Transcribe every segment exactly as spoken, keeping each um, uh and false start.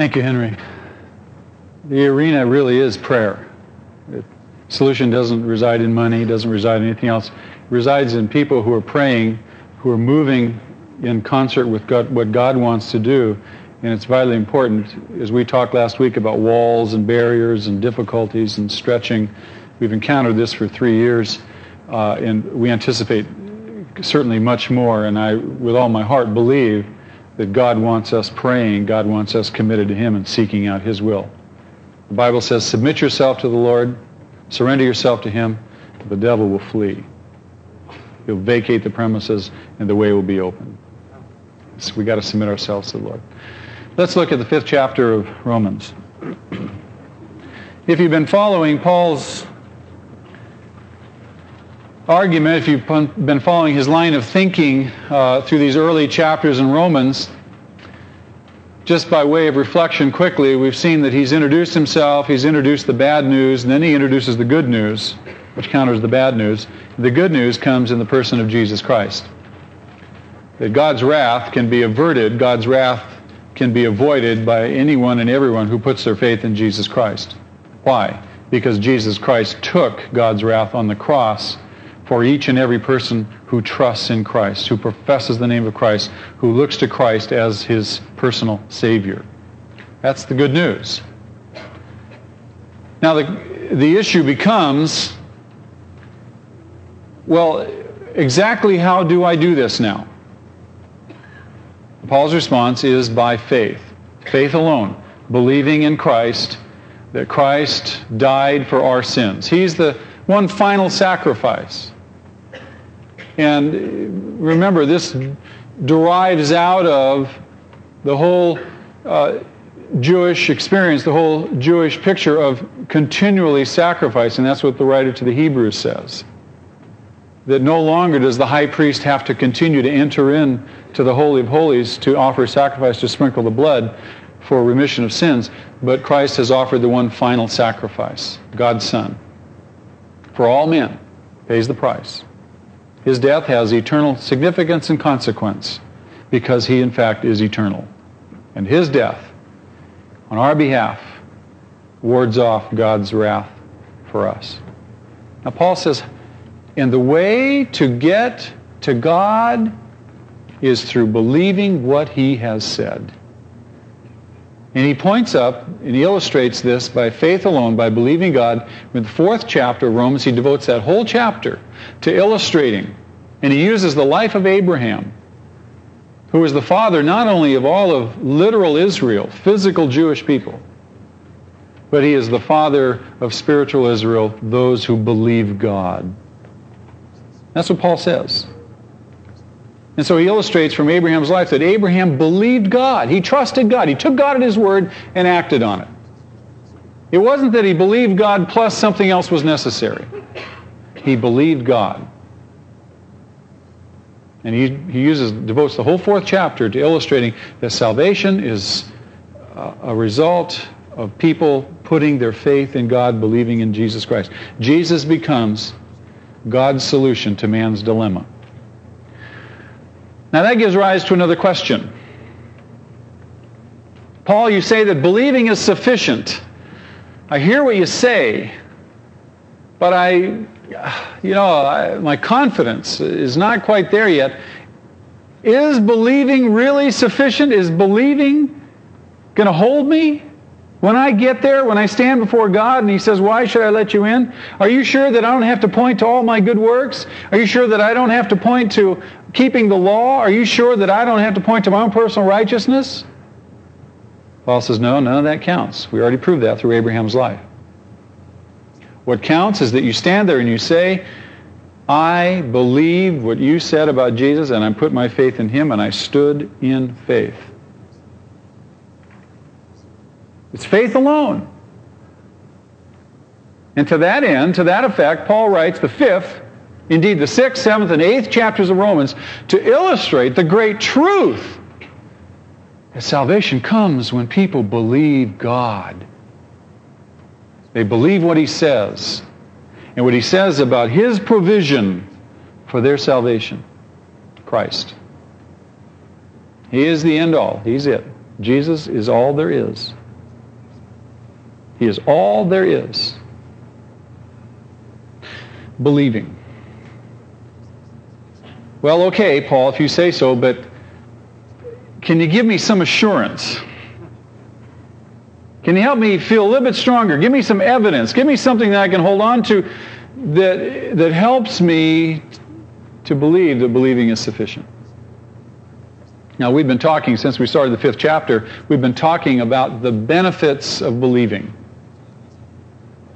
Thank you, Henry. The arena really is prayer. The solution doesn't reside in money, doesn't reside in anything else. It resides in people who are praying, who are moving in concert with God, what God wants to do. And it's vitally important, as we talked last week about walls and barriers and difficulties and stretching. We've encountered this for three years, uh, and we anticipate certainly much more. And I, with all my heart, believe that God wants us praying. God wants us committed to Him and seeking out His will. The Bible says, submit yourself to the Lord, surrender yourself to Him, the devil will flee. He'll vacate the premises, and the way will be open. So we got to submit ourselves to the Lord. Let's look at the fifth chapter of Romans. If you've been following Paul's argument, if you've been following his line of thinking uh, through these early chapters in Romans, just by way of reflection quickly, we've seen that he's introduced himself, he's introduced the bad news, and then he introduces the good news, which counters the bad news. The good news comes in the person of Jesus Christ. That God's wrath can be averted, God's wrath can be avoided by anyone and everyone who puts their faith in Jesus Christ. Why? Because Jesus Christ took God's wrath on the cross for each and every person who trusts in Christ, who professes the name of Christ, who looks to Christ as his personal Savior. That's the good news. Now, the, the issue becomes, well, exactly how do I do this now? Paul's response is by faith. Faith alone. Believing in Christ, that Christ died for our sins. He's the one final sacrifice. And remember, this derives out of the whole uh, Jewish experience, the whole Jewish picture of continually sacrificing. That's what the writer to the Hebrews says. That no longer does the high priest have to continue to enter in to the Holy of Holies to offer sacrifice, to sprinkle the blood for remission of sins, but Christ has offered the one final sacrifice, God's Son, for all men, pays the price. His death has eternal significance and consequence because he, in fact, is eternal. And his death, on our behalf, wards off God's wrath for us. Now, Paul says, and the way to get to God is through believing what he has said. And he points up, and he illustrates this by faith alone, by believing God. In the fourth chapter of Romans, he devotes that whole chapter to illustrating. And he uses the life of Abraham, who is the father not only of all of literal Israel, physical Jewish people, but he is the father of spiritual Israel, those who believe God. That's what Paul says. And so he illustrates from Abraham's life that Abraham believed God. He trusted God. He took God at his word and acted on it. It wasn't that he believed God plus something else was necessary. He believed God. And he, he uses, devotes the whole fourth chapter to illustrating that salvation is a, a result of people putting their faith in God, believing in Jesus Christ. Jesus becomes God's solution to man's dilemma. Now that gives rise to another question. Paul, you say that believing is sufficient. I hear what you say, but I, you know, I, my confidence is not quite there yet. Is believing really sufficient? Is believing going to hold me when I get there, when I stand before God and He says, why should I let you in? Are you sure that I don't have to point to all my good works? Are you sure that I don't have to point to keeping the law? Are you sure that I don't have to point to my own personal righteousness? Paul says, no, none of that counts. We already proved that through Abraham's life. What counts is that you stand there and you say, I believe what you said about Jesus, and I put my faith in Him, and I stood in faith. It's faith alone. And to that end, to that effect, Paul writes the fifth, indeed the sixth, seventh, and eighth chapters of Romans to illustrate the great truth that salvation comes when people believe God. They believe what He says and what He says about His provision for their salvation, Christ. He is the end all. He's it. Jesus is all there is. He is all there is. Believing. Well, okay, Paul, if you say so, but can you give me some assurance? Can you help me feel a little bit stronger? Give me some evidence. Give me something that I can hold on to that, that helps me to believe that believing is sufficient. Now, we've been talking, since we started the fifth chapter, we've been talking about the benefits of believing.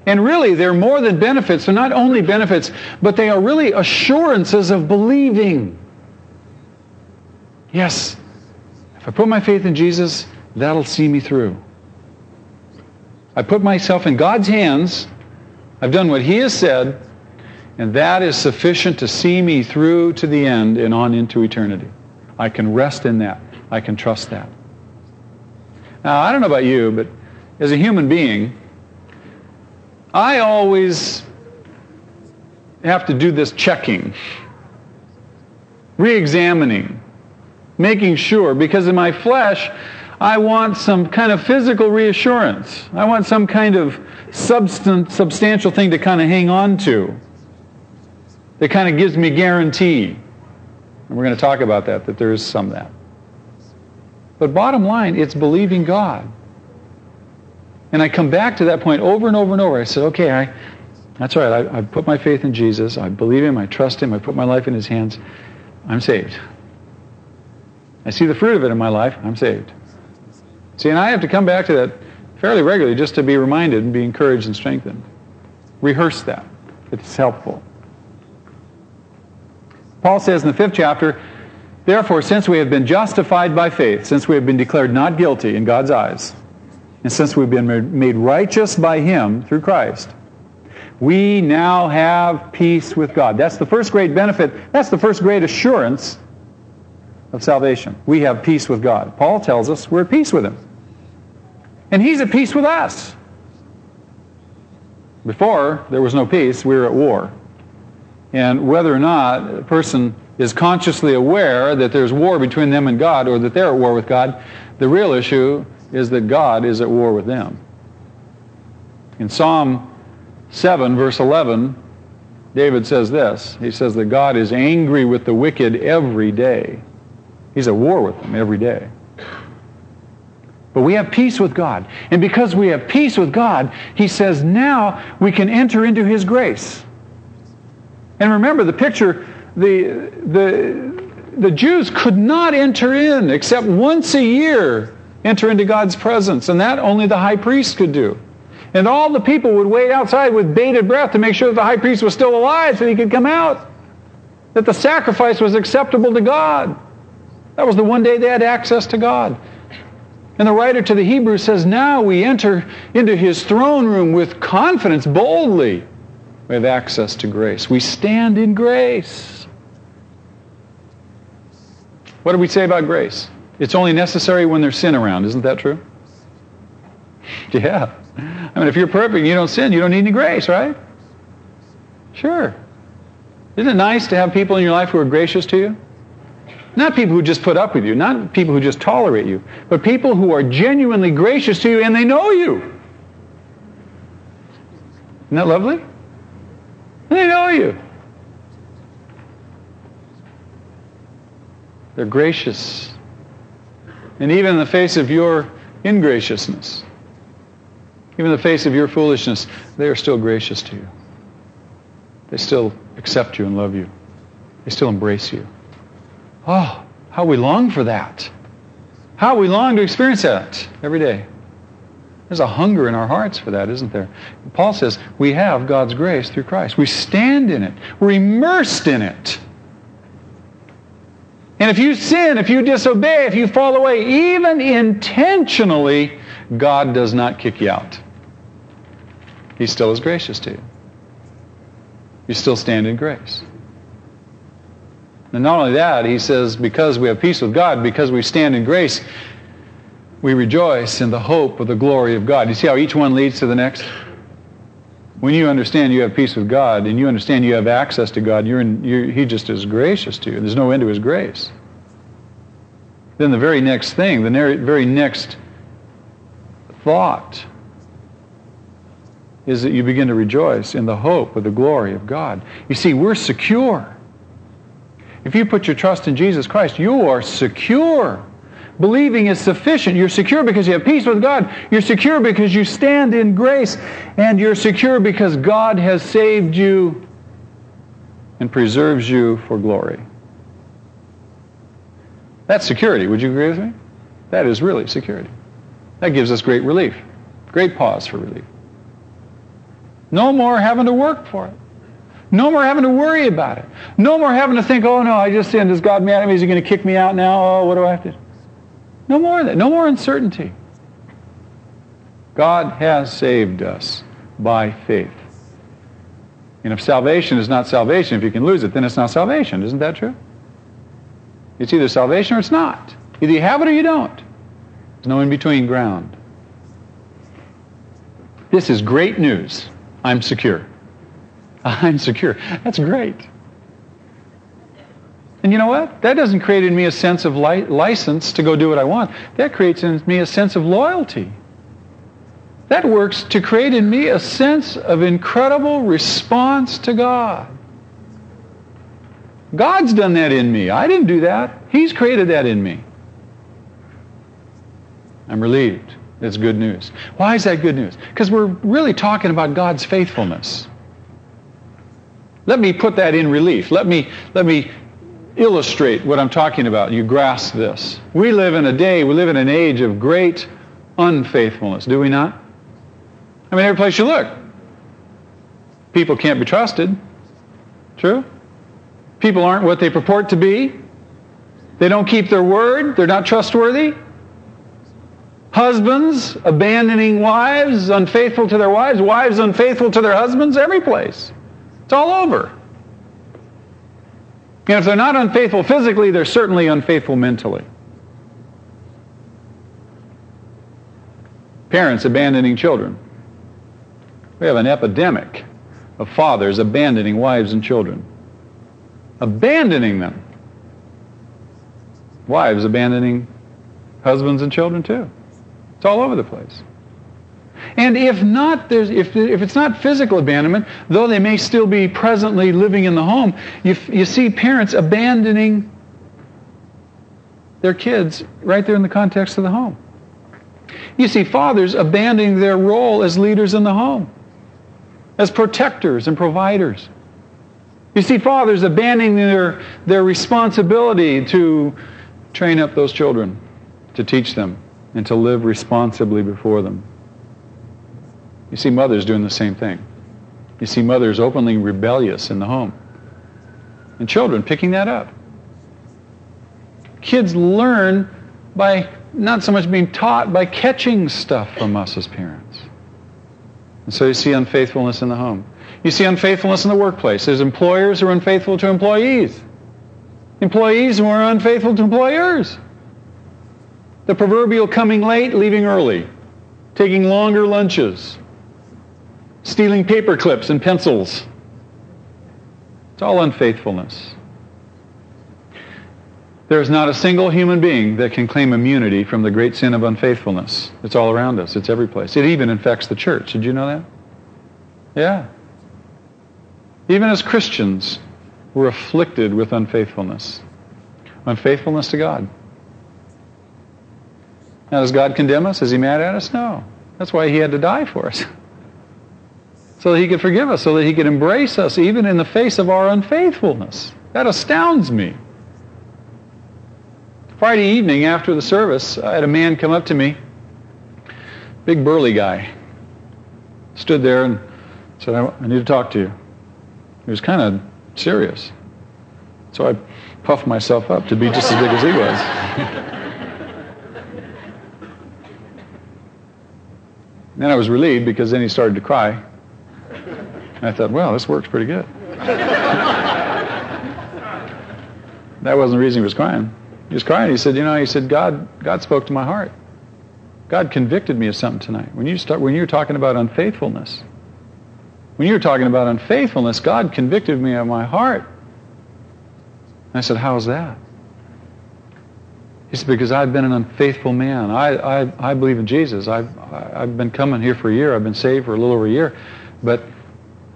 And really, they're more than benefits. They're not only benefits, but they are really assurances of believing. Yes, if I put my faith in Jesus, that'll see me through. I put myself in God's hands. I've done what He has said, and that is sufficient to see me through to the end and on into eternity. I can rest in that. I can trust that. Now, I don't know about you, but as a human being, I always have to do this checking, re-examining, making sure, because in my flesh, I want some kind of physical reassurance. I want some kind of substan- substantial thing to kind of hang on to that kind of gives me guarantee. And we're going to talk about that, that there is some that. But bottom line, it's believing God. And I come back to that point over and over and over. I said, okay, I, that's right. I, I put my faith in Jesus. I believe Him. I trust Him. I put my life in His hands. I'm saved. I see the fruit of it in my life. I'm saved. See, and I have to come back to that fairly regularly just to be reminded and be encouraged and strengthened. Rehearse that. It's helpful. Paul says in the fifth chapter, therefore, since we have been justified by faith, since we have been declared not guilty in God's eyes, and since we've been made righteous by Him through Christ, we now have peace with God. That's the first great benefit. That's the first great assurance of salvation. We have peace with God. Paul tells us we're at peace with Him. And He's at peace with us. Before, there was no peace. We were at war. And whether or not a person is consciously aware that there's war between them and God, or that they're at war with God, the real issue is that God is at war with them. In Psalm seven, verse eleven, David says this. He says that God is angry with the wicked every day. He's at war with them every day. But we have peace with God. And because we have peace with God, He says now we can enter into His grace. And remember the picture, the, the, the Jews could not enter in except once a year. Enter into God's presence, and that only the high priest could do. And all the people would wait outside with bated breath to make sure that the high priest was still alive so he could come out, that the sacrifice was acceptable to God. That was the one day they had access to God. And the writer to the Hebrews says, now we enter into His throne room with confidence, boldly. We have access to grace. We stand in grace. What do we say about grace? It's only necessary when there's sin around. Isn't that true? Yeah. I mean, if you're perfect and you don't sin, you don't need any grace, right? Sure. Isn't it nice to have people in your life who are gracious to you? Not people who just put up with you, not people who just tolerate you, but people who are genuinely gracious to you and they know you. Isn't that lovely? They know you. They're gracious. And even in the face of your ingraciousness, even in the face of your foolishness, they are still gracious to you. They still accept you and love you. They still embrace you. Oh, how we long for that. How we long to experience that every day. There's a hunger in our hearts for that, isn't there? Paul says we have God's grace through Christ. We stand in it. We're immersed in it. And if you sin, if you disobey, if you fall away, even intentionally, God does not kick you out. He still is gracious to you. You still stand in grace. And not only that, he says, because we have peace with God, because we stand in grace, we rejoice in the hope of the glory of God. You see how each one leads to the next? When you understand you have peace with God and you understand you have access to God, you're in, you're, He just is gracious to you. There's no end to His grace. Then the very next thing, the very next thought is that you begin to rejoice in the hope of the glory of God. You see, we're secure. If you put your trust in Jesus Christ, you are secure. Believing is sufficient. You're secure because you have peace with God. You're secure because you stand in grace. And you're secure because God has saved you and preserves you for glory. That's security. Would you agree with me? That is really security. That gives us great relief, great pause for relief. No more having to work for it. No more having to worry about it. No more having to think, oh no, I just sinned. Is God mad at me? Is he going to kick me out now? Oh, what do I have to do? No more of that. No more uncertainty. God has saved us by faith. And if salvation is not salvation, if you can lose it, then it's not salvation. Isn't that true? It's either salvation or it's not. Either you have it or you don't. There's no in-between ground. This is great news. I'm secure. I'm secure. That's great. And you know what? That doesn't create in me a sense of li- license to go do what I want. That creates in me a sense of loyalty. That works to create in me a sense of incredible response to God. God's done that in me. I didn't do that. He's created that in me. I'm relieved. That's good news. Why is that good news? Because we're really talking about God's faithfulness. Let me put that in relief. Let me, let me illustrate what I'm talking about. You grasp this. We live in a day, we live in an age of great unfaithfulness, do we not? I mean, every place you look, people can't be trusted. True? People aren't what they purport to be. They don't keep their word. They're not trustworthy. Husbands abandoning wives, unfaithful to their wives. Wives unfaithful to their husbands. Every place. It's all over. And if they're not unfaithful physically, they're certainly unfaithful mentally. Parents abandoning children. We have an epidemic of fathers abandoning wives and children. Abandoning them. Wives abandoning husbands and children too. It's all over the place. And if not, there's, if, if it's not physical abandonment, though they may still be presently living in the home, you, you see parents abandoning their kids right there in the context of the home. You see fathers abandoning their role as leaders in the home, as protectors and providers. You see fathers abandoning their, their responsibility to train up those children, to teach them, and to live responsibly before them. You see mothers doing the same thing. You see mothers openly rebellious in the home. And children picking that up. Kids learn by not so much being taught, by catching stuff from us as parents. And so you see unfaithfulness in the home. You see unfaithfulness in the workplace. There's employers who are unfaithful to employees. Employees who are unfaithful to employers. The proverbial coming late, leaving early. Taking longer lunches. Stealing paper clips and pencils. It's all unfaithfulness. There is not a single human being that can claim immunity from the great sin of unfaithfulness. It's all around us. It's every place. It even infects the church. Did you know that? Yeah. Even as Christians, we're afflicted with unfaithfulness. Unfaithfulness to God. Now, does God condemn us? Is he mad at us? No. That's why he had to die for us. So that he could forgive us, so that he could embrace us, even in the face of our unfaithfulness. That astounds me. Friday evening after the service, I had a man come up to me. Big burly guy. Stood there and said, I need to talk to you. He was kind of serious. So I puffed myself up to be just as big as he was. Then I was relieved because then he started to cry. And I thought, well, this works pretty good. That wasn't the reason he was crying. He was crying. He said, you know, he said, God, God spoke to my heart. God convicted me of something tonight. When you start, when you were talking about unfaithfulness, when you were talking about unfaithfulness, God convicted me of my heart. And I said, how's that? He It's because I've been an unfaithful man. I I, I believe in Jesus. I've, I've been coming here for a year. I've been saved for a little over a year. But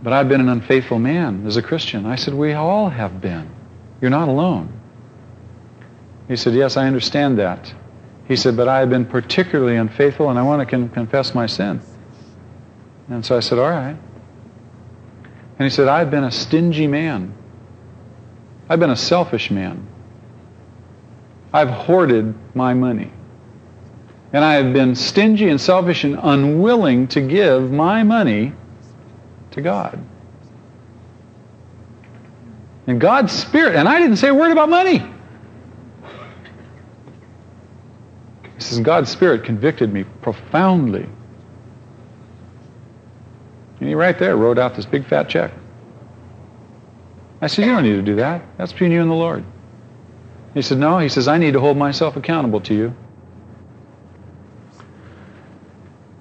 but I've been an unfaithful man as a Christian. I said, we all have been. You're not alone. He said, yes, I understand that. He said, but I have been particularly unfaithful, and I want to con- confess my sin. And so I said, all right. And he said, I've been a stingy man. I've been a selfish man. I've hoarded my money. And I have been stingy and selfish and unwilling to give my money to God. And God's Spirit, and I didn't say a word about money. He says, God's Spirit convicted me profoundly. And he right there wrote out this big fat check. I said, you don't need to do that. That's between you and the Lord. He said, no. He says, I need to hold myself accountable to you.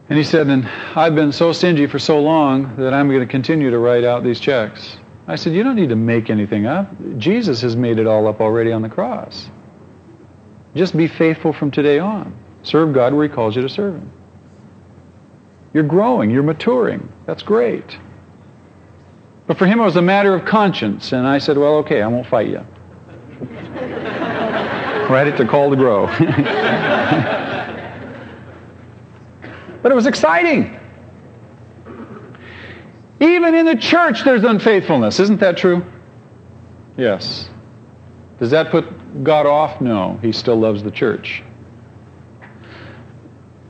And he said, and I've been so stingy for so long that I'm going to continue to write out these checks. I said, you don't need to make anything up. Jesus has made it all up already on the cross. Just be faithful from today on. Serve God where he calls you to serve him. You're growing. You're maturing. That's great. But for him, it was a matter of conscience. And I said, well, okay, I won't fight you. Right at the call to grow. But it was exciting. Even in the church, there's unfaithfulness. Isn't that true? Yes. Does that put God off? No. He still loves the church.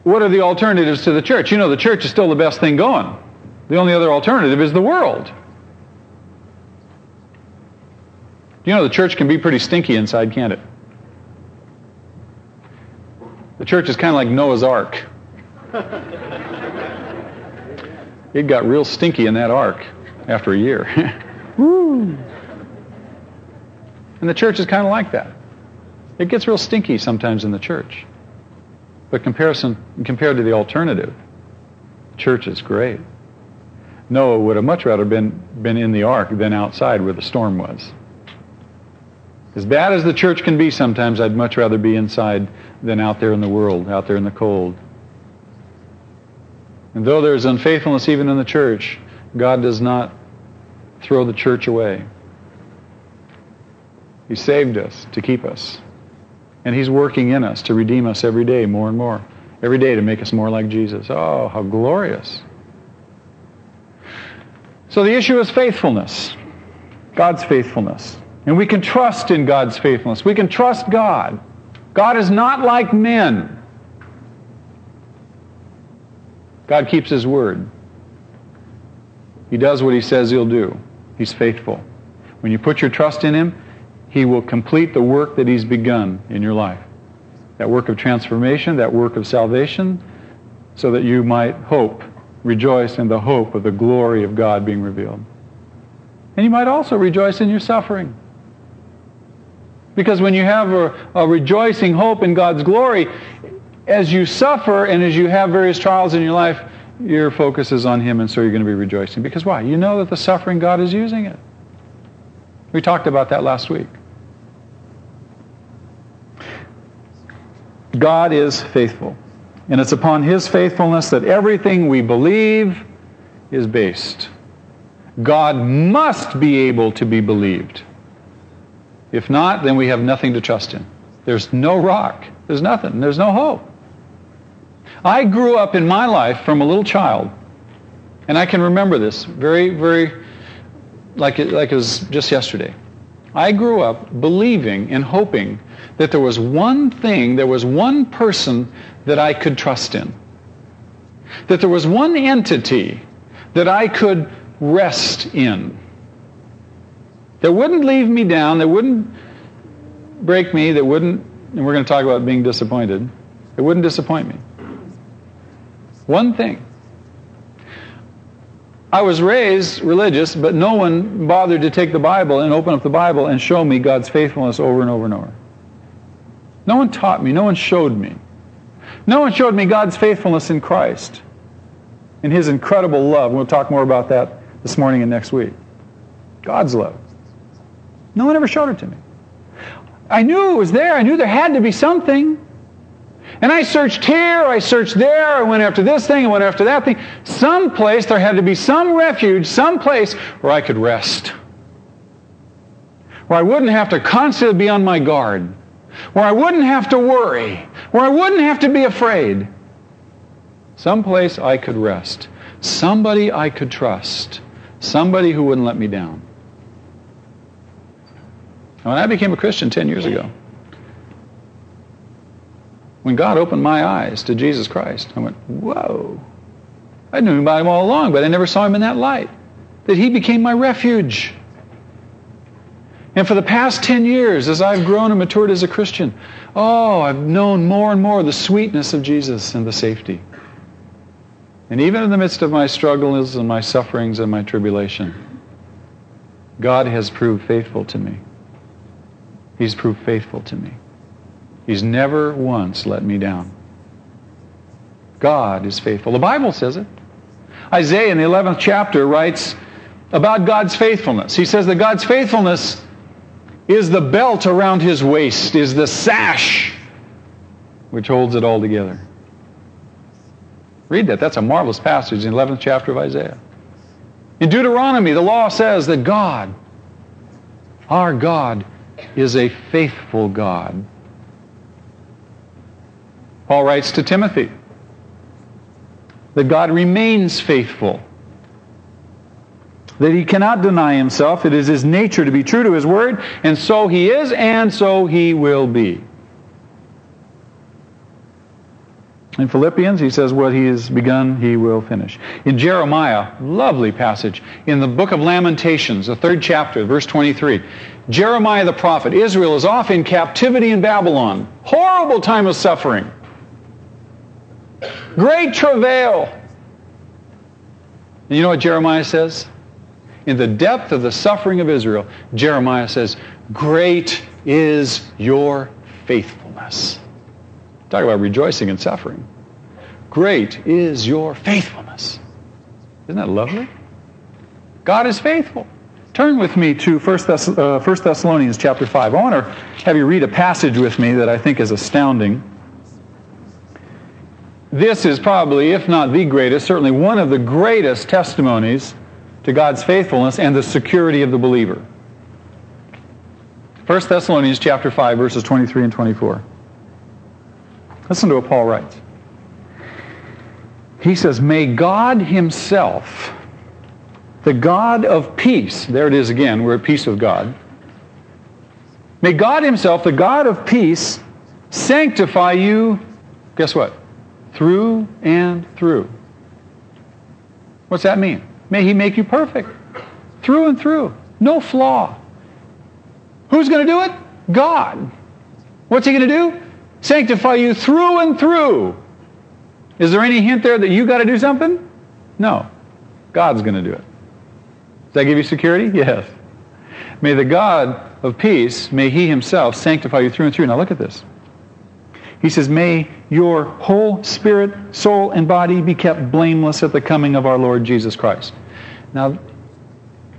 What are the alternatives to the church? You know, the church is still the best thing going. The only other alternative is the world. You know, the church can be pretty stinky inside, can't it? The church is kind of like Noah's Ark. It got real stinky in that ark after a year. Woo! And the church is kind of like that. It gets real stinky sometimes in the church. But comparison, compared to the alternative, church is great. Noah would have much rather been, been in the ark than outside where the storm was. As bad as the church can be sometimes, I'd much rather be inside than out there in the world, out there in the cold. And though there's unfaithfulness even in the church, God does not throw the church away. He saved us to keep us. And he's working in us to redeem us every day, more and more. Every day to make us more like Jesus. Oh, how glorious. So the issue is faithfulness. God's faithfulness. And we can trust in God's faithfulness. We can trust God. God is not like men. God keeps his word. He does what he says he'll do. He's faithful. When you put your trust in him, he will complete the work that he's begun in your life. That work of transformation, that work of salvation, so that you might hope, rejoice in the hope of the glory of God being revealed. And you might also rejoice in your suffering. Because when you have a, a rejoicing hope in God's glory, as you suffer and as you have various trials in your life, your focus is on him, and so you're going to be rejoicing. Because why? You know that the suffering, God is using it. We talked about that last week. God is faithful. And it's upon his faithfulness that everything we believe is based. God must be able to be believed. If not, then we have nothing to trust in. There's no rock. There's nothing. There's no hope. I grew up in my life from a little child, and I can remember this very, very, like it, like it was just yesterday. I grew up believing and hoping that there was one thing, there was one person that I could trust in. That there was one entity that I could rest in. That wouldn't leave me down, that wouldn't break me, that wouldn't, and we're going to talk about being disappointed, it wouldn't disappoint me. One thing. I was raised religious, but no one bothered to take the Bible and open up the Bible and show me God's faithfulness over and over and over. No one taught me, no one showed me. No one showed me God's faithfulness in Christ, in his incredible love. We'll talk more about that this morning and next week. God's love. No one ever showed it to me. I knew it was there. I knew there had to be something. And I searched here, I searched there, I went after this thing, I went after that thing. Someplace there had to be some refuge, someplace where I could rest, where I wouldn't have to constantly be on my guard, where I wouldn't have to worry, where I wouldn't have to be afraid. Someplace I could rest, somebody I could trust, somebody who wouldn't let me down. When I became a Christian ten years ago, when God opened my eyes to Jesus Christ, I went, whoa. I knew about him all along, but I never saw him in that light. That he became my refuge. And for the past ten years, as I've grown and matured as a Christian, oh, I've known more and more the sweetness of Jesus and the safety. And even in the midst of my struggles and my sufferings and my tribulation, God has proved faithful to me. He's proved faithful to me. He's never once let me down. God is faithful. The Bible says it. Isaiah in the eleventh chapter writes about God's faithfulness. He says that God's faithfulness is the belt around his waist, is the sash which holds it all together. Read that. That's a marvelous passage in the eleventh chapter of Isaiah. In Deuteronomy, the law says that God, our God, is a faithful God. Paul writes to Timothy that God remains faithful, that he cannot deny himself. It is his nature to be true to his word, and so he is, and so he will be. In Philippians, he says what he has begun, he will finish. In Jeremiah, lovely passage, in the book of Lamentations, the third chapter, verse twenty-three, Jeremiah the prophet, Israel is off in captivity in Babylon. Horrible time of suffering. Great travail. And you know what Jeremiah says? In the depth of the suffering of Israel, Jeremiah says, great is your faithfulness. Talk about rejoicing in suffering. Great is your faithfulness. Isn't that lovely? God is faithful. Turn with me to First Thessalonians chapter five. I want to have you read a passage with me that I think is astounding. This is probably, if not the greatest, certainly one of the greatest testimonies to God's faithfulness and the security of the believer. First Thessalonians chapter five, verses twenty-three and twenty-four. Listen to what Paul writes. He says, may God himself, the God of peace, there it is again, we're at peace with God. May God himself, the God of peace, sanctify you, guess what? Through and through. What's that mean? May he make you perfect. Through and through. No flaw. Who's going to do it? God. What's he going to do? Sanctify you through and through. Is there any hint there that you got to do something? No. God's going to do it. Does that give you security? Yes. May the God of peace, may he himself sanctify you through and through. Now look at this. He says, may your whole spirit, soul, and body be kept blameless at the coming of our Lord Jesus Christ. Now,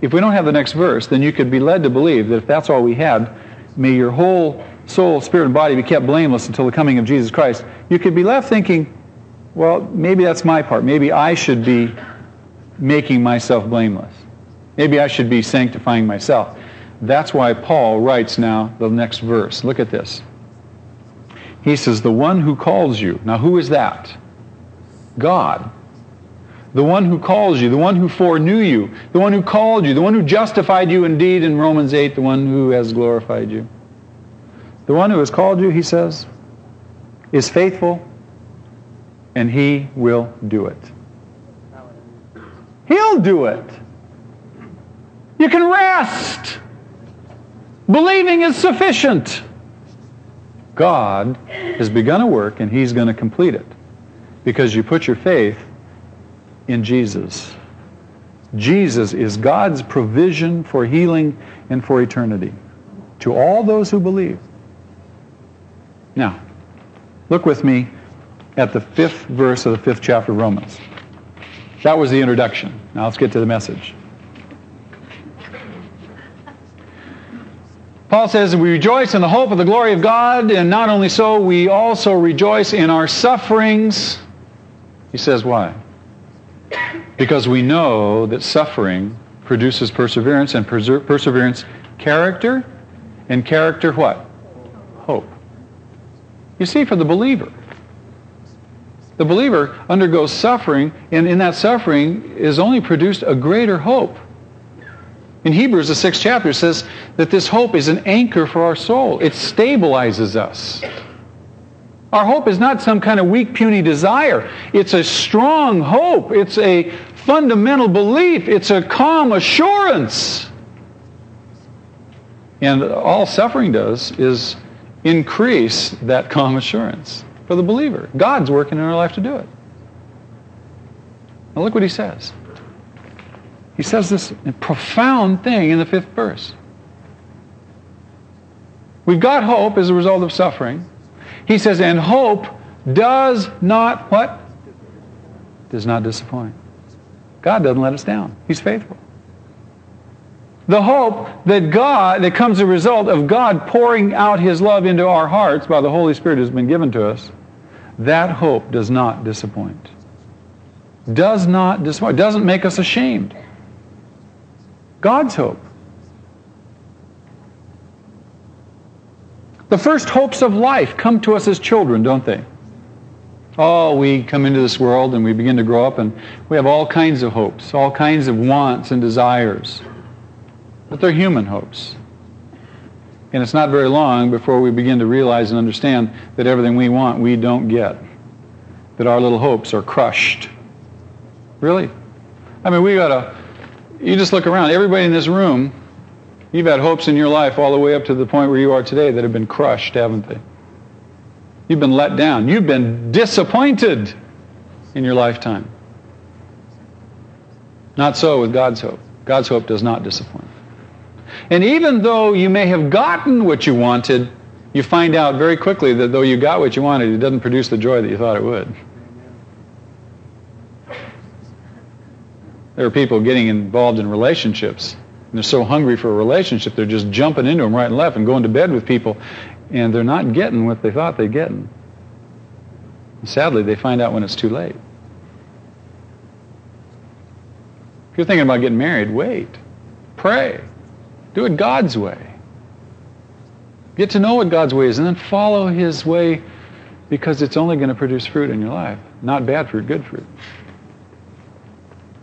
if we don't have the next verse, then you could be led to believe that if that's all we had, may your whole soul, spirit, and body be kept blameless until the coming of Jesus Christ, you could be left thinking, well, maybe that's my part. Maybe I should be making myself blameless. Maybe I should be sanctifying myself. That's why Paul writes now the next verse. Look at this. He says, the one who calls you. Now, who is that? God. The one who calls you, the one who foreknew you, the one who called you, the one who justified you indeed in Romans eight, the one who has glorified you. The one who has called you, he says, is faithful, and he will do it. He'll do it. You can rest. Believing is sufficient. God has begun a work, and he's going to complete it because you put your faith in Jesus. Jesus is God's provision for healing and for eternity to all those who believe. Now, look with me at the fifth verse of the fifth chapter of Romans. That was the introduction. Now let's get to the message. Paul says, we rejoice in the hope of the glory of God, and not only so, we also rejoice in our sufferings. He says, why? Because we know that suffering produces perseverance, and perse- perseverance, character, and character what? Hope. You see, for the believer, the believer undergoes suffering, and in that suffering is only produced a greater hope. In Hebrews, the sixth chapter says that this hope is an anchor for our soul. It stabilizes us. Our hope is not some kind of weak, puny desire. It's a strong hope. It's a fundamental belief. It's a calm assurance. And all suffering does is increase that calm assurance for the believer. God's working in our life to do it. Now look what he says. He says this profound thing in the fifth verse. We've got hope as a result of suffering. He says, and hope does not what? Does not disappoint. God doesn't let us down. He's faithful. The hope that God, that comes as a result of God pouring out His love into our hearts by the Holy Spirit has been given to us, that hope does not disappoint. Does not disappoint. Doesn't make us ashamed. God's hope. The first hopes of life come to us as children, don't they? Oh, we come into this world and we begin to grow up and we have all kinds of hopes, all kinds of wants and desires. But they're human hopes. And it's not very long before we begin to realize and understand that everything we want, we don't get. That our little hopes are crushed. Really? I mean, we got to... You just look around. Everybody in this room, you've had hopes in your life all the way up to the point where you are today that have been crushed, haven't they? You've been let down. You've been disappointed in your lifetime. Not so with God's hope. God's hope does not disappoint. And even though you may have gotten what you wanted, you find out very quickly that though you got what you wanted, it doesn't produce the joy that you thought it would. There are people getting involved in relationships, and they're so hungry for a relationship, they're just jumping into them right and left and going to bed with people, and they're not getting what they thought they'd gotten. And sadly, they find out when it's too late. If you're thinking about getting married, wait. Pray. Do it God's way. Get to know what God's way is, and then follow His way, because it's only going to produce fruit in your life. Not bad fruit, good fruit.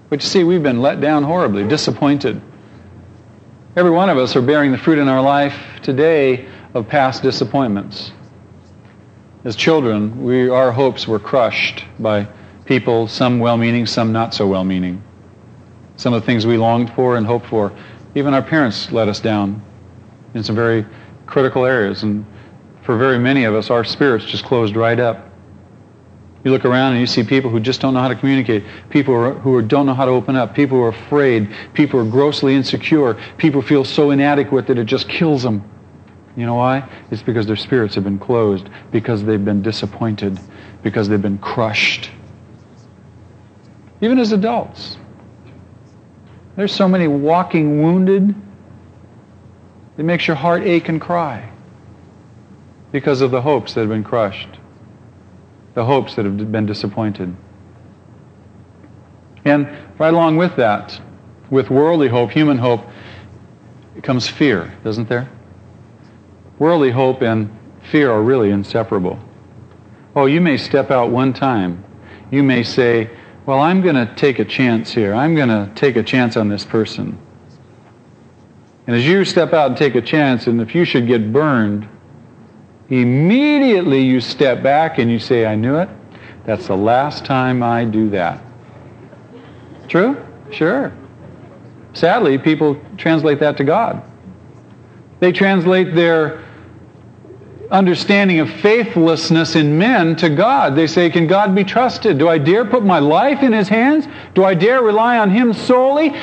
But you see, we've been let down horribly, disappointed. Every one of us are bearing the fruit in our life today of past disappointments. As children, we, our hopes were crushed by people, some well-meaning, some not so well-meaning. Some of the things we longed for and hoped for. Even our parents let us down in some very critical areas. And for very many of us, our spirits just closed right up. You look around and you see people who just don't know how to communicate, people who, are, who don't know how to open up, people who are afraid, people who are grossly insecure, people who feel so inadequate that it just kills them. You know why? It's because their spirits have been closed, because they've been disappointed, because they've been crushed. Even as adults, there's so many walking wounded, it makes your heart ache and cry because of the hopes that have been crushed. The hopes that have been disappointed. And right along with that, with worldly hope, human hope, comes fear, doesn't there? Worldly hope and fear are really inseparable. Oh, you may step out one time. You may say, well, I'm going to take a chance here. I'm going to take a chance on this person. And as you step out and take a chance, and if you should get burned, immediately you step back and you say, I knew it. That's the last time I do that. True? Sure. Sadly, people translate that to God. They translate their understanding of faithlessness in men to God. They say, can God be trusted? Do I dare put my life in His hands? Do I dare rely on Him solely?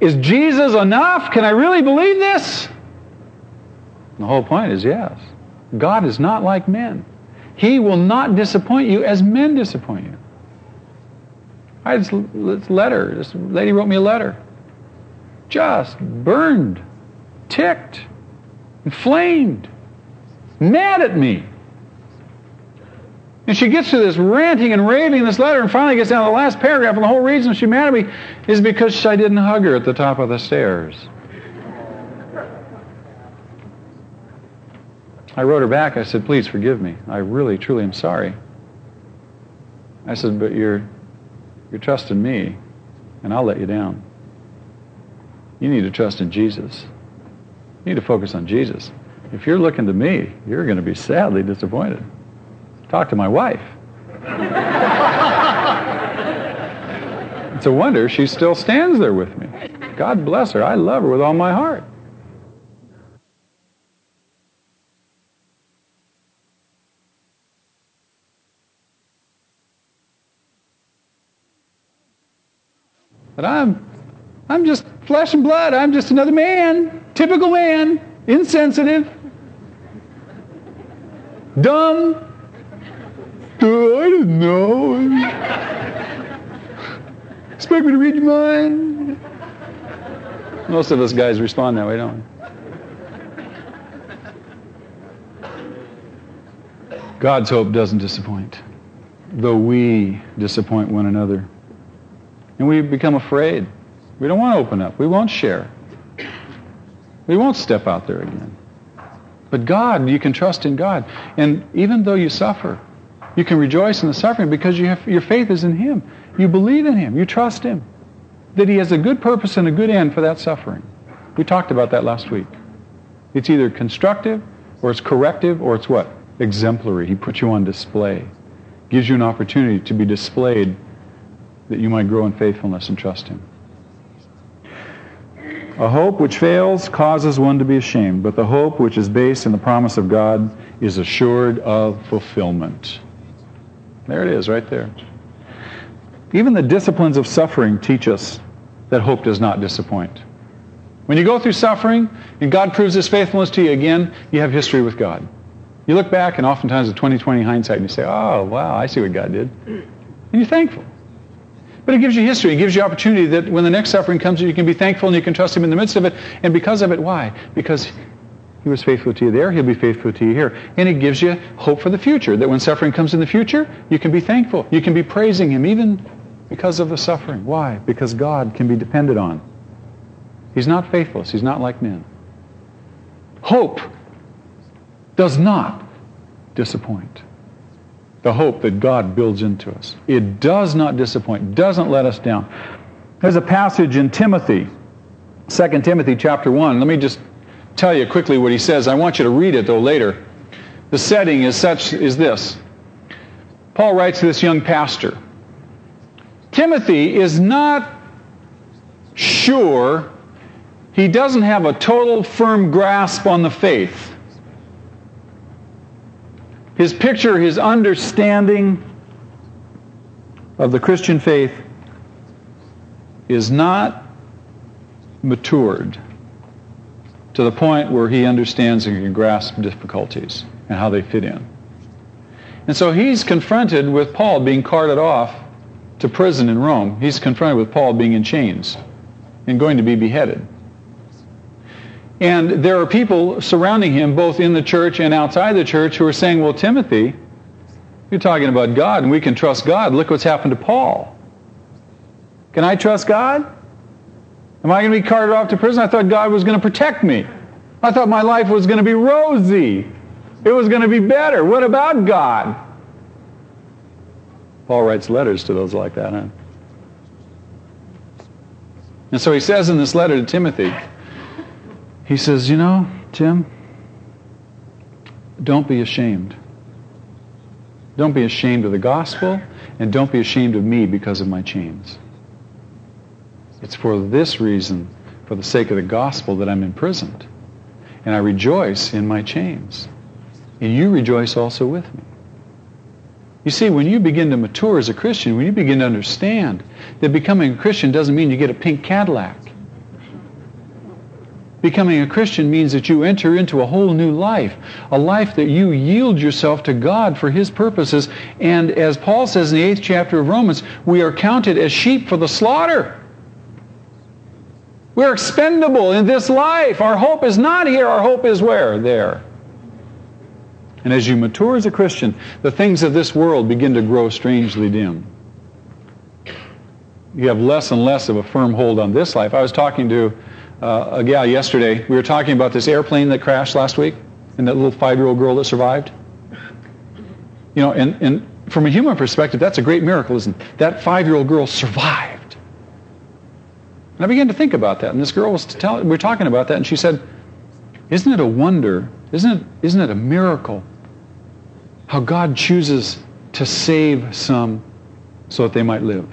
Is Jesus enough? Can I really believe this? And the whole point is yes. God is not like men. He will not disappoint you as men disappoint you. I had this letter. This lady wrote me a letter. Just burned, ticked, inflamed, mad at me. And she gets to this ranting and raving in this letter and finally gets down to the last paragraph, and the whole reason she's mad at me is because I didn't hug her at the top of the stairs. I wrote her back. I said, please forgive me. I really, truly am sorry. I said, but you're, you're trusting me, and I'll let you down. You need to trust in Jesus. You need to focus on Jesus. If you're looking to me, you're going to be sadly disappointed. Talk to my wife. It's a wonder she still stands there with me. God bless her. I love her with all my heart. But I'm, I'm just flesh and blood. I'm just another man, typical man, insensitive, dumb. I don't know. Expect me to read your mind? Most of us guys respond that way, don't we? God's hope doesn't disappoint, though we disappoint one another. And we become afraid. We don't want to open up. We won't share. We won't step out there again. But God, you can trust in God. And even though you suffer, you can rejoice in the suffering because you have, your faith is in Him. You believe in Him. You trust Him. That He has a good purpose and a good end for that suffering. We talked about that last week. It's either constructive, or it's corrective, or it's what? Exemplary. He puts you on display. Gives you an opportunity to be displayed that you might grow in faithfulness and trust Him. A hope which fails causes one to be ashamed, but the hope which is based in the promise of God is assured of fulfillment. There it is, right there. Even the disciplines of suffering teach us that hope does not disappoint. When you go through suffering and God proves His faithfulness to you again, you have history with God. You look back and oftentimes with twenty twenty hindsight and you say, oh, wow, I see what God did. And you're thankful. But it gives you history. It gives you opportunity that when the next suffering comes, you can be thankful and you can trust Him in the midst of it. And because of it, why? Because He was faithful to you there, He'll be faithful to you here. And it gives you hope for the future, that when suffering comes in the future, you can be thankful. You can be praising Him even because of the suffering. Why? Because God can be depended on. He's not faithless. He's not like men. Hope does not disappoint. The hope that God builds into us. It does not disappoint, doesn't let us down. There's a passage in Timothy, Second Timothy chapter one. Let me just tell you quickly what he says. I want you to read it, though, later. The setting is such is this. Paul writes to this young pastor, Timothy is not sure. He doesn't have a total firm grasp on the faith. His picture, his understanding of the Christian faith is not matured to the point where he understands and can grasp difficulties and how they fit in. And so he's confronted with Paul being carted off to prison in Rome. He's confronted with Paul being in chains and going to be beheaded. And there are people surrounding him, both in the church and outside the church, who are saying, well, Timothy, you're talking about God, and we can trust God. Look what's happened to Paul. Can I trust God? Am I going to be carted off to prison? I thought God was going to protect me. I thought my life was going to be rosy. It was going to be better. What about God? Paul writes letters to those like that, huh? And so he says in this letter to Timothy, he says, you know, Tim, don't be ashamed. Don't be ashamed of the gospel, and don't be ashamed of me because of my chains. It's for this reason, for the sake of the gospel, that I'm imprisoned. And I rejoice in my chains. And you rejoice also with me. You see, when you begin to mature as a Christian, when you begin to understand that becoming a Christian doesn't mean you get a pink Cadillac. Becoming a Christian means that you enter into a whole new life, a life that you yield yourself to God for His purposes. And as Paul says in the eighth chapter of Romans, we are counted as sheep for the slaughter. We're expendable in this life. Our hope is not here. Our hope is where? There. And as you mature as a Christian, the things of this world begin to grow strangely dim. You have less and less of a firm hold on this life. I was talking to uh, a gal yesterday. We were talking about this airplane that crashed last week and that little five-year-old girl that survived. You know, and, and from a human perspective, that's a great miracle, isn't it? That five-year-old girl survived. And I began to think about that. And this girl was telling, we were talking about that, and she said, isn't it a wonder, isn't it, isn't it a miracle how God chooses to save some so that they might live?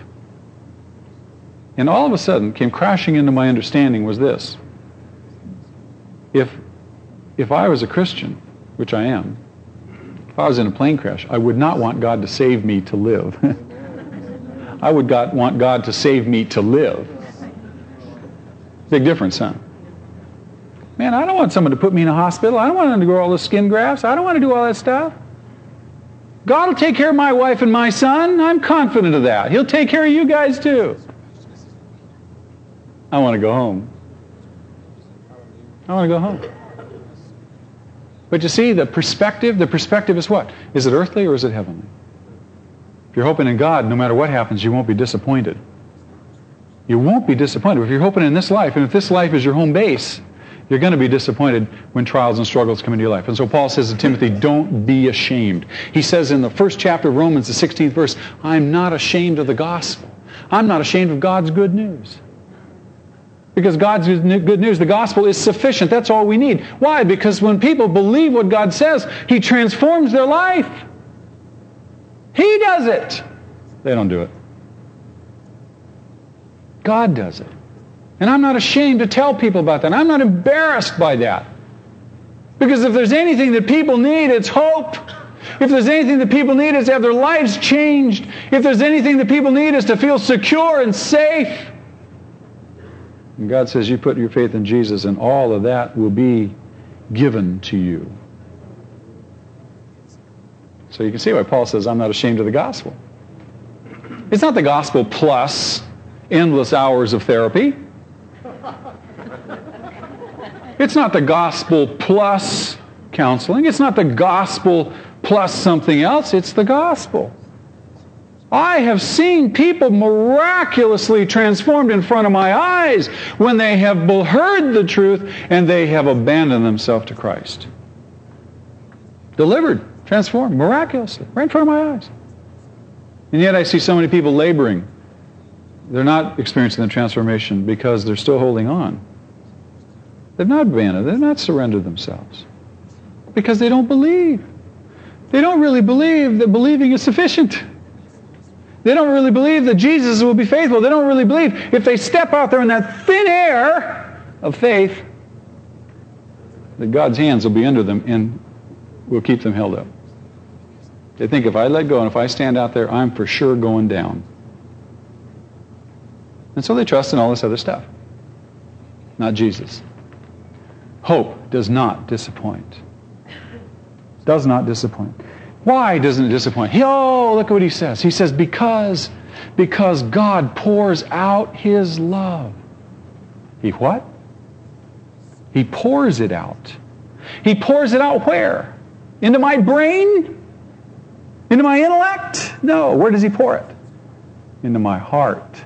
And all of a sudden came crashing into my understanding was this. If, if I was a Christian, which I am, if I was in a plane crash, I would not want God to save me to live. I would God, want God to save me to live. Big difference, huh? Man, I don't want someone to put me in a hospital. I don't want to grow all the skin grafts. I don't want to do all that stuff. God will take care of my wife and my son. I'm confident of that. He'll take care of you guys too. I want to go home. I want to go home. But you see, the perspective, the perspective is what? Is it earthly or is it heavenly? If you're hoping in God, no matter what happens, you won't be disappointed. You won't be disappointed. If you're hoping in this life, and if this life is your home base, you're going to be disappointed when trials and struggles come into your life. And so Paul says to Timothy, don't be ashamed. He says in the first chapter of Romans, the sixteenth verse, I'm not ashamed of the gospel. I'm not ashamed of God's good news. Because God's good news, the gospel, is sufficient. That's all we need. Why? Because when people believe what God says, He transforms their life. He does it. They don't do it. God does it. And I'm not ashamed to tell people about that. I'm not embarrassed by that. Because if there's anything that people need, it's hope. If there's anything that people need, it's to have their lives changed. If there's anything that people need, it's to feel secure and safe. And God says, you put your faith in Jesus, and all of that will be given to you. So you can see why Paul says, I'm not ashamed of the gospel. It's not the gospel plus endless hours of therapy. It's not the gospel plus counseling. It's not the gospel plus something else. It's the gospel. I have seen people miraculously transformed in front of my eyes when they have heard the truth and they have abandoned themselves to Christ. Delivered, transformed, miraculously, right in front of my eyes. And yet I see so many people laboring. They're not experiencing the transformation because they're still holding on. They've not abandoned, they've not surrendered themselves because they don't believe. They don't really believe that believing is sufficient. They don't really believe that Jesus will be faithful. They don't really believe. If they step out there in that thin air of faith, that God's hands will be under them and will keep them held up. They think if I let go and if I stand out there, I'm for sure going down. And so they trust in all this other stuff. Not Jesus. Hope does not disappoint. Does not disappoint. Why doesn't it disappoint? He, oh, look at what he says. He says, because, because God pours out His love. He what? He pours it out. He pours it out where? Into my brain? Into my intellect? No. Where does He pour it? Into my heart.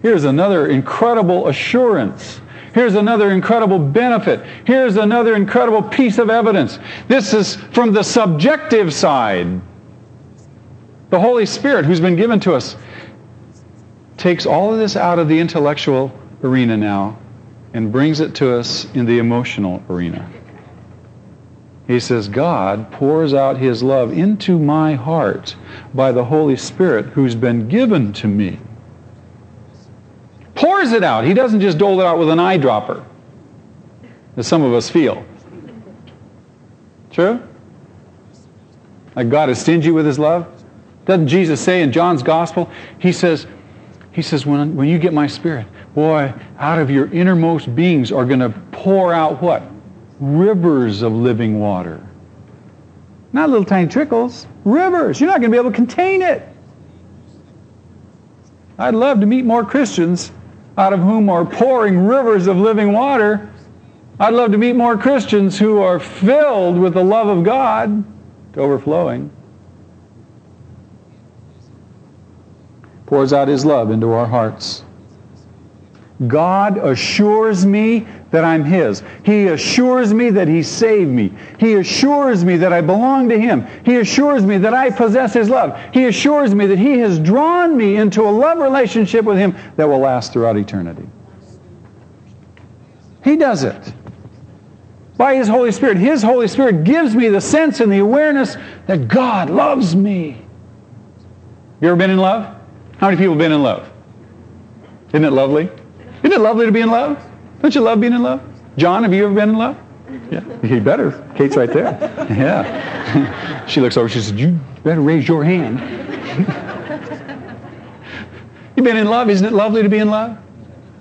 Here's another incredible assurance. Here's another incredible benefit. Here's another incredible piece of evidence. This is from the subjective side. The Holy Spirit, who's been given to us, takes all of this out of the intellectual arena now and brings it to us in the emotional arena. He says, God pours out His love into my heart by the Holy Spirit who's been given to me. Pours it out. He doesn't just dole it out with an eyedropper, as some of us feel. True? Like God is stingy with His love? Doesn't Jesus say in John's Gospel, He says, He says, when, when you get my Spirit, boy, out of your innermost beings are going to pour out what? Rivers of living water. Not little tiny trickles. Rivers. You're not going to be able to contain it. I'd love to meet more Christians out of whom are pouring rivers of living water. I'd love to meet more Christians who are filled with the love of God to overflowing. Pours out His love into our hearts. God assures me that I'm His. He assures me that He saved me. He assures me that I belong to Him. He assures me that I possess His love. He assures me that He has drawn me into a love relationship with Him that will last throughout eternity. He does it. By His Holy Spirit. His Holy Spirit gives me the sense and the awareness that God loves me. You ever been in love? How many people have been in love? Isn't it lovely? Isn't it lovely to be in love? Don't you love being in love? John, have you ever been in love? Yeah, you better. Kate's right there. Yeah. She looks over, she says, you better raise your hand. You've been in love. Isn't it lovely to be in love?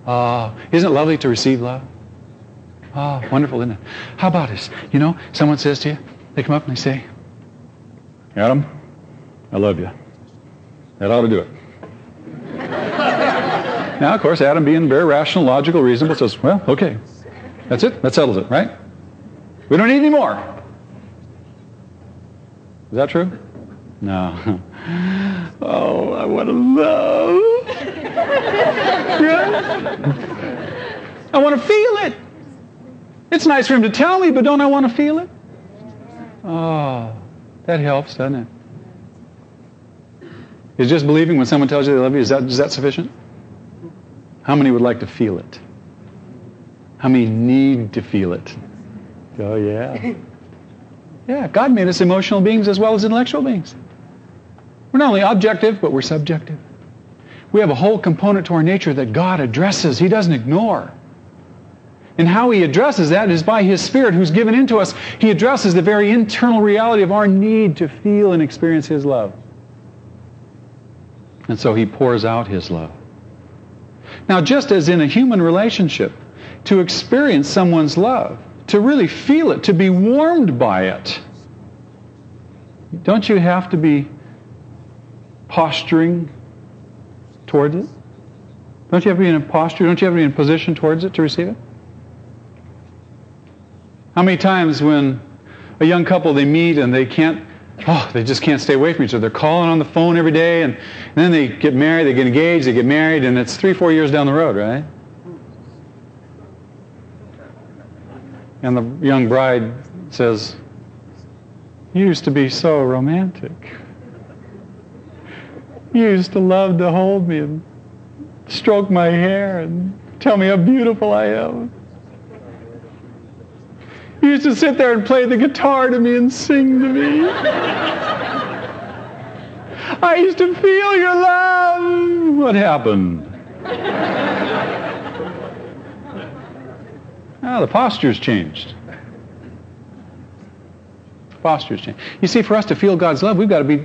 Uh, isn't it lovely to receive love? Oh, wonderful, isn't it? How about this? You know, someone says to you, they come up and they say, Adam, I love you. That ought to do it. Now, of course, Adam, being very rational, logical, reasonable, says, well, okay, that's it. That settles it, right? We don't need any more. Is that true? No. Oh, I want to love. Yeah? I want to feel it. It's nice for him to tell me, but don't I want to feel it? Oh, that helps, doesn't it? Is just believing when someone tells you they love you, is that, is that sufficient? How many would like to feel it? How many need to feel it? Oh, yeah. Yeah, God made us emotional beings as well as intellectual beings. We're not only objective, but we're subjective. We have a whole component to our nature that God addresses. He doesn't ignore. And how He addresses that is by His Spirit who's given into us. He addresses the very internal reality of our need to feel and experience His love. And so He pours out His love. Now, just as in a human relationship, to experience someone's love, to really feel it, to be warmed by it, don't you have to be posturing towards it? Don't you have to be in a posture? Don't you have to be in a position towards it to receive it? How many times when a young couple, they meet and they can't, oh, they just can't stay away from each other. They're calling on the phone every day, and, and then they get married, they get engaged, they get married, and it's three, four years down the road, right? And the young bride says, you used to be so romantic. You used to love to hold me and stroke my hair and tell me how beautiful I am. You used to sit there and play the guitar to me and sing to me. I used to feel your love. What happened? Ah, the posture's changed. The posture's changed. You see, for us to feel God's love, we've got to be,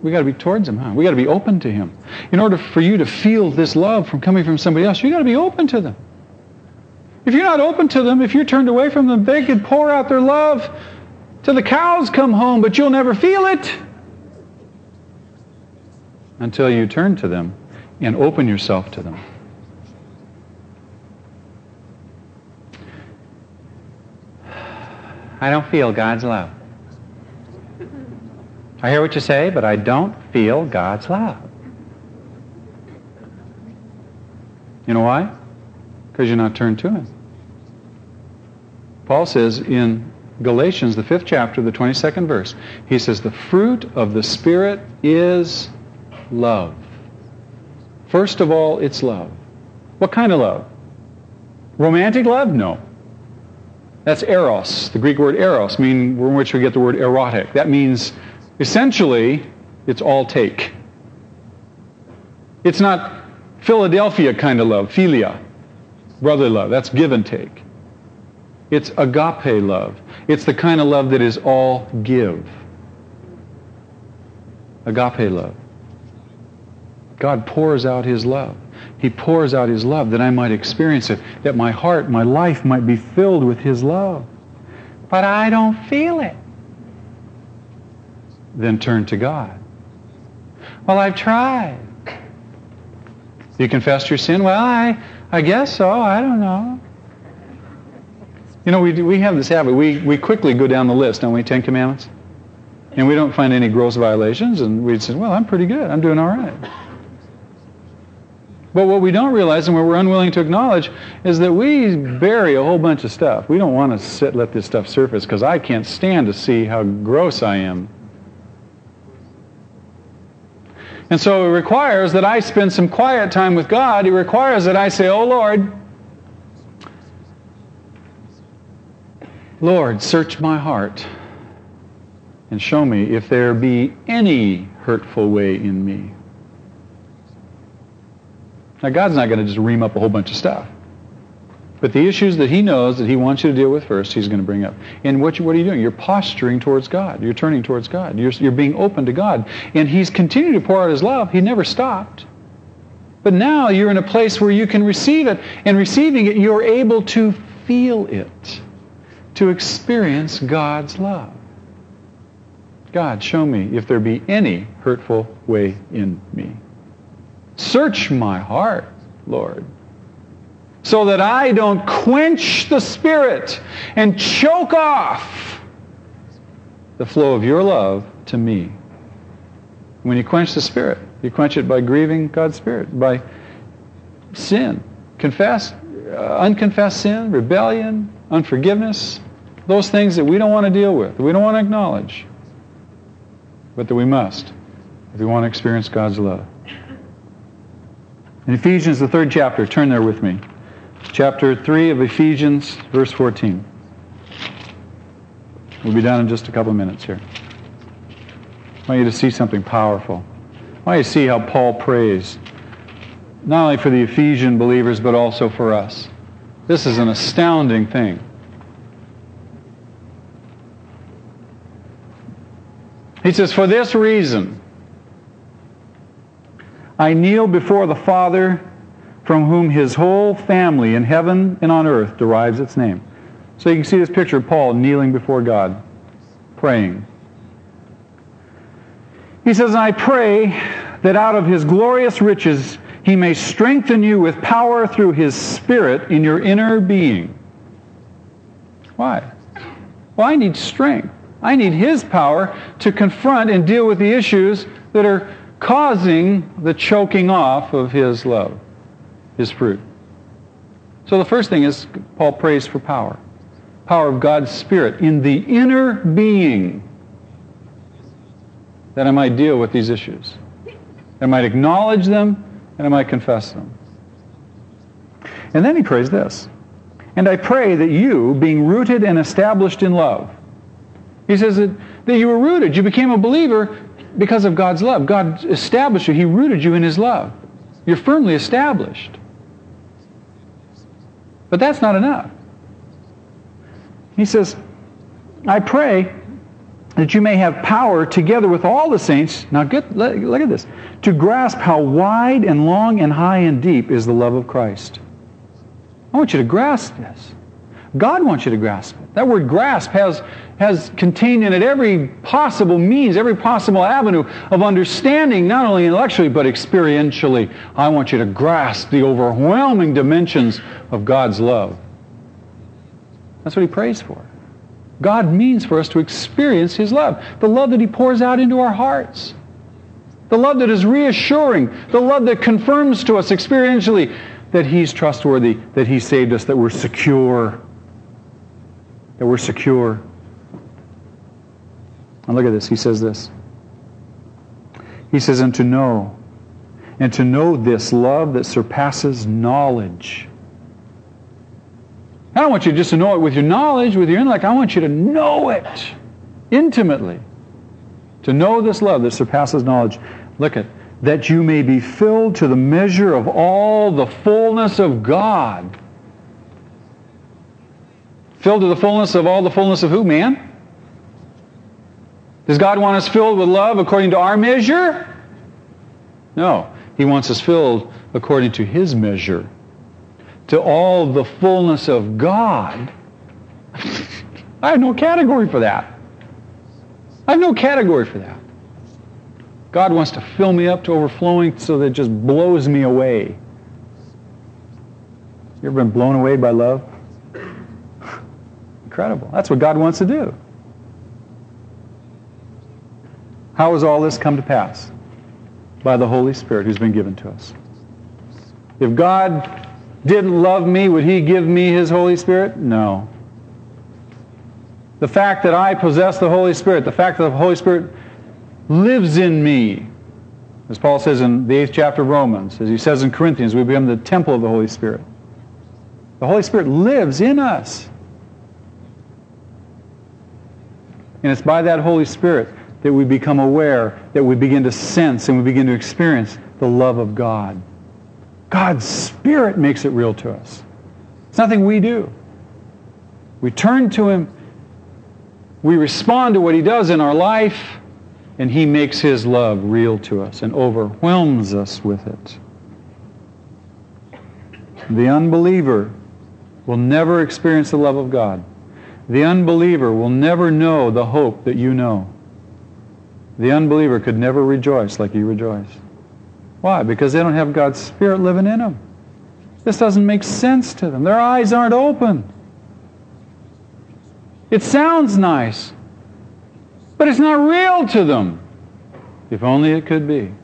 we've got to be towards Him, huh? We've got to be open to Him. In order for you to feel this love from coming from somebody else, you've got to be open to them. If you're not open to them, if you're turned away from them, they could pour out their love till the cows come home, but you'll never feel it until you turn to them and open yourself to them. I don't feel God's love. I hear what you say, but I don't feel God's love. You know why? Because you're not turned to Him. Paul says in Galatians, the fifth chapter, the twenty-second verse, he says, the fruit of the Spirit is love. First of all, it's love. What kind of love? Romantic love? No. That's eros. The Greek word eros, meaning from which we get the word erotic. That means, essentially, it's all take. It's not Philadelphia kind of love, philia, brother love. That's give and take. It's agape love. It's the kind of love that is all give. Agape love. God pours out His love. He pours out His love that I might experience it, that my heart, my life might be filled with His love. But I don't feel it. Then turn to God. Well, I've tried. You confessed your sin? Well, I, I guess so. I don't know. You know, we do, we have this habit. We, we quickly go down the list, don't we, Ten Commandments? And we don't find any gross violations, and we say, well, I'm pretty good. I'm doing all right. But what we don't realize and what we're unwilling to acknowledge is that we bury a whole bunch of stuff. We don't want to sit, let this stuff surface because I can't stand to see how gross I am. And so it requires that I spend some quiet time with God. It requires that I say, oh, Lord, Lord, search my heart and show me if there be any hurtful way in me. Now, God's not going to just ream up a whole bunch of stuff. But the issues that he knows that he wants you to deal with first, he's going to bring up. And what, you, what are you doing? You're posturing towards God. You're turning towards God. You're, you're being open to God. And he's continued to pour out his love. He never stopped. But now you're in a place where you can receive it. And receiving it, you're able to feel it, to experience God's love. God, show me if there be any hurtful way in me. Search my heart, Lord, so that I don't quench the Spirit and choke off the flow of your love to me. When you quench the Spirit, you quench it by grieving God's Spirit, by sin, confess, uh, unconfessed sin, rebellion, unforgiveness, those things that we don't want to deal with, that we don't want to acknowledge, but that we must if we want to experience God's love. In Ephesians, the third chapter, turn there with me. Chapter three of Ephesians, verse fourteen. We'll be done in just a couple of minutes here. I want you to see something powerful. I want you to see how Paul prays, not only for the Ephesian believers, but also for us. This is an astounding thing. He says, for this reason, I kneel before the Father, from whom his whole family in heaven and on earth derives its name. So you can see this picture of Paul kneeling before God, praying. He says, I pray that out of his glorious riches he may strengthen you with power through his Spirit in your inner being. Why? Well, I need strength. I need his power to confront and deal with the issues that are causing the choking off of his love, his fruit. So the first thing is Paul prays for power. Power of God's Spirit in the inner being, that I might deal with these issues. I might acknowledge them and I might confess them. And then he prays this. And I pray that you, being rooted and established in love. He says that, that you were rooted, you became a believer because of God's love. God established you. He rooted you in his love. You're firmly established. But that's not enough. He says, I pray that you may have power together with all the saints. Now get, look at this. To grasp how wide and long and high and deep is the love of Christ. I want you to grasp this. God wants you to grasp it. That word grasp has, has contained in it every possible means, every possible avenue of understanding, not only intellectually, but experientially. I want you to grasp the overwhelming dimensions of God's love. That's what he prays for. God means for us to experience his love, the love that he pours out into our hearts, the love that is reassuring, the love that confirms to us experientially that he's trustworthy, that he saved us, that we're secure, that we're secure. And look at this. He says this. He says, and to know, and to know this love that surpasses knowledge. I don't want you just to know it with your knowledge, with your intellect. I want you to know it intimately. To know this love that surpasses knowledge. Look at, that you may be filled to the measure of all the fullness of God. Filled to the fullness of all the fullness of who, man? Does God want us filled with love according to our measure? No. He wants us filled according to his measure. To all the fullness of God. I have no category for that. I have no category for that. God wants to fill me up to overflowing so that it just blows me away. You ever been blown away by love? Incredible. That's what God wants to do. How has all this come to pass? By the Holy Spirit who's been given to us. If God didn't love me, would He give me His Holy Spirit? No. The fact that I possess the Holy Spirit, the fact that the Holy Spirit lives in me, as Paul says in the eighth chapter of Romans, as he says in Corinthians, we become the temple of the Holy Spirit. The Holy Spirit lives in us. And it's by that Holy Spirit that we become aware, that we begin to sense and we begin to experience the love of God. God's Spirit makes it real to us. It's nothing we do. We turn to Him, we respond to what He does in our life, and He makes His love real to us and overwhelms us with it. The unbeliever will never experience the love of God. The unbeliever will never know the hope that you know. The unbeliever could never rejoice like you rejoice. Why? Because they don't have God's Spirit living in them. This doesn't make sense to them. Their eyes aren't open. It sounds nice, but it's not real to them. If only it could be.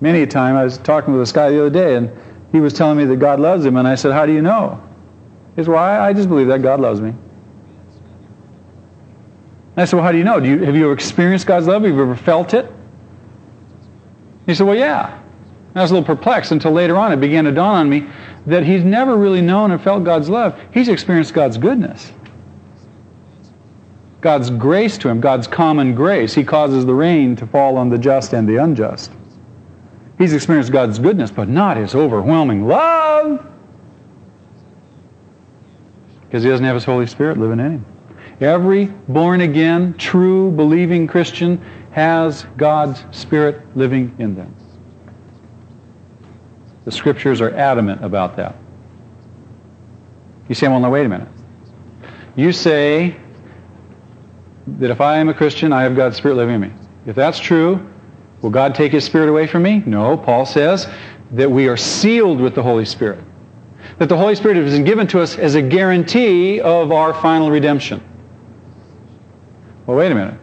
Many a time, I was talking with this guy the other day, and he was telling me that God loves him, and I said, how do you know? He said, well, I, I just believe that God loves me. And I said, well, how do you know? Do you, have you ever experienced God's love? Have you ever felt it? He said, well, yeah. And I was a little perplexed until later on it began to dawn on me that he's never really known and felt God's love. He's experienced God's goodness. God's grace to him, God's common grace. He causes the rain to fall on the just and the unjust. He's experienced God's goodness, but not His overwhelming love. Because he doesn't have His Holy Spirit living in him. Every born-again, true, believing Christian has God's Spirit living in them. The Scriptures are adamant about that. You say, well, now, wait a minute. You say that if I am a Christian, I have God's Spirit living in me. If that's true, will God take His Spirit away from me? No, Paul says that we are sealed with the Holy Spirit. That the Holy Spirit has been given to us as a guarantee of our final redemption. Well, wait a minute.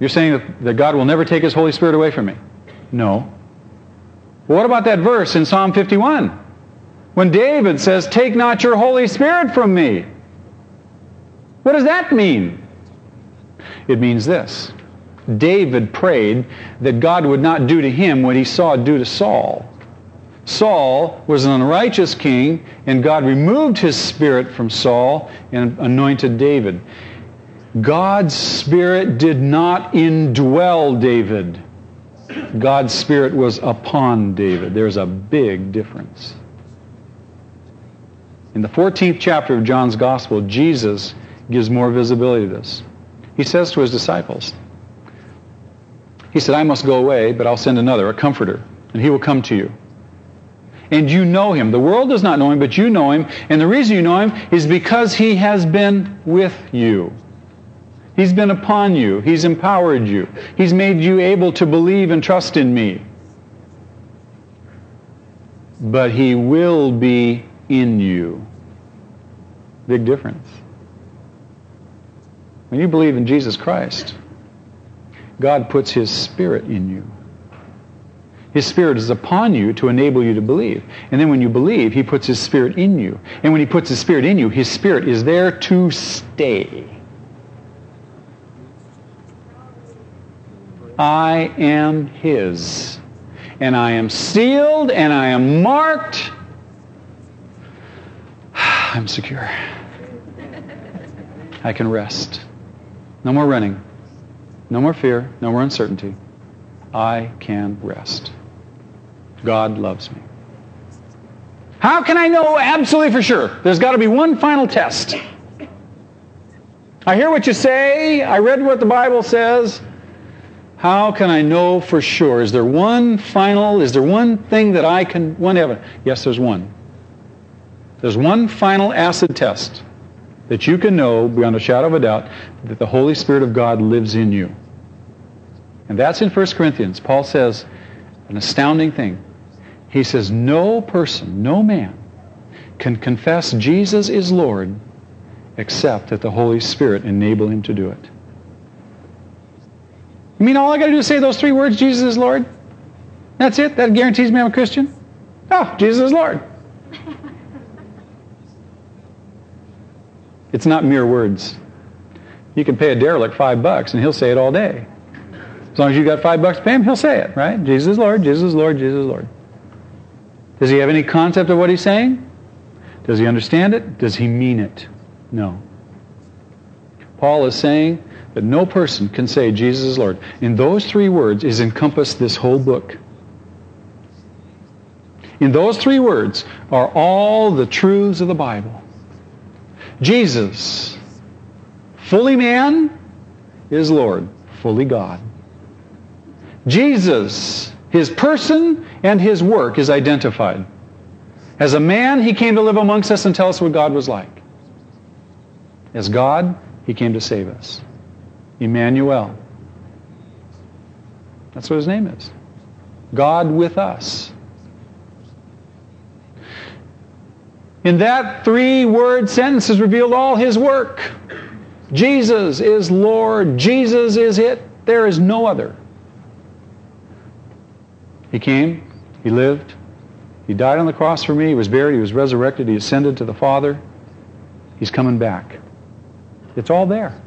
You're saying that, that God will never take His Holy Spirit away from me? No. Well, what about that verse in Psalm fifty-one? When David says, take not your Holy Spirit from me. What does that mean? It means this. David prayed that God would not do to him what he saw do to Saul. Saul was an unrighteous king, and God removed His Spirit from Saul and anointed David. God's Spirit did not indwell David. God's Spirit was upon David. There's a big difference. In the fourteenth chapter of John's Gospel, Jesus gives more visibility to this. He says to His disciples, He said, I must go away, but I'll send another, a comforter, and He will come to you. And you know Him. The world does not know Him, but you know Him. And the reason you know Him is because He has been with you. He's been upon you. He's empowered you. He's made you able to believe and trust in Me. But He will be in you. Big difference. When you believe in Jesus Christ, God puts His Spirit in you. His Spirit is upon you to enable you to believe. And then when you believe, He puts His Spirit in you. And when He puts His Spirit in you, His Spirit is there to stay. I am His. And I am sealed, and I am marked. I'm secure. I can rest. No more running. No more fear. No more uncertainty. I can rest. God loves me. How can I know absolutely for sure? There's got to be one final test. I hear what you say. I read what the Bible says. How can I know for sure? Is there one final, is there one thing that I can, one evidence? Yes, there's one. There's one final acid test that you can know beyond a shadow of a doubt that the Holy Spirit of God lives in you. And that's in First Corinthians. Paul says an astounding thing. He says, no person, no man, can confess Jesus is Lord except that the Holy Spirit enable him to do it. You mean all I got to do is say those three words, Jesus is Lord? That's it? That guarantees me I'm a Christian? Oh, Jesus is Lord. It's not mere words. You can pay a derelict five bucks and he'll say it all day. As long as you've got five bucks to pay him, he'll say it, right? Jesus is Lord, Jesus is Lord, Jesus is Lord. Does he have any concept of what he's saying? Does he understand it? Does he mean it? No. Paul is saying that no person can say Jesus is Lord. In those three words is encompassed this whole book. In those three words are all the truths of the Bible. Jesus, fully man, is Lord, fully God. Jesus, his person and his work is identified. As a man, he came to live amongst us and tell us what God was like. As God, he came to save us. Emmanuel. That's what his name is. God with us. In that three-word sentence is revealed all his work. Jesus is Lord. Jesus is it. There is no other. He came. He lived. He died on the cross for me. He was buried. He was resurrected. He ascended to the Father. He's coming back. It's all there.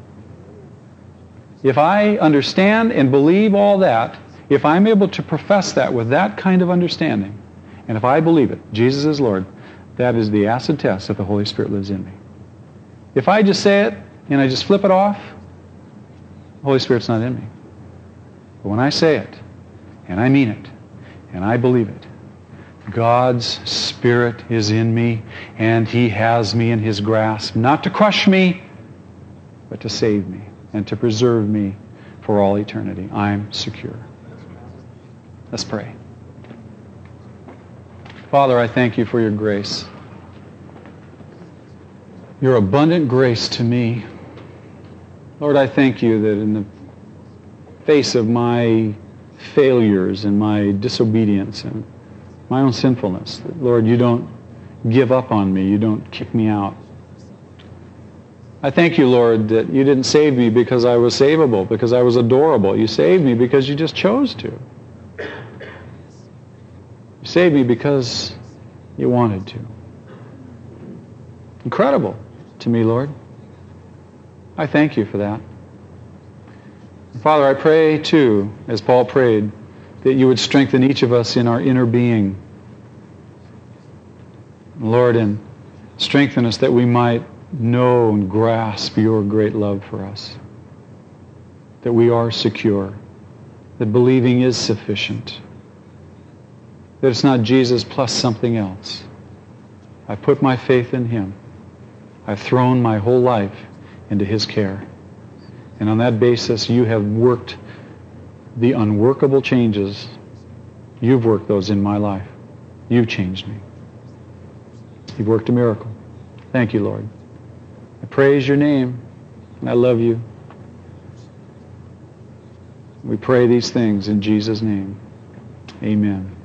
If I understand and believe all that, if I'm able to profess that with that kind of understanding, and if I believe it, Jesus is Lord, that is the acid test that the Holy Spirit lives in me. If I just say it and I just flip it off, the Holy Spirit's not in me. But when I say it, and I mean it, and I believe it, God's Spirit is in me, and He has me in His grasp, not to crush me, but to save me and to preserve me for all eternity. I'm secure. Let's pray. Father, I thank you for your grace, your abundant grace to me. Lord, I thank you that in the face of my failures and my disobedience and my own sinfulness, that, Lord, you don't give up on me. You don't kick me out. I thank you, Lord, that you didn't save me because I was savable, because I was adorable. You saved me because you just chose to. You saved me because you wanted to. Incredible to me, Lord. I thank you for that. Father, I pray too, as Paul prayed, that you would strengthen each of us in our inner being. Lord, and strengthen us that we might know and grasp your great love for us, that we are secure, that believing is sufficient, that it's not Jesus plus something else. I put my faith in Him. I've thrown my whole life into His care. And on that basis, you have worked the unworkable changes. You've worked those in my life. You've changed me. You've worked a miracle. Thank you, Lord. I praise your name, and I love you. We pray these things in Jesus' name. Amen.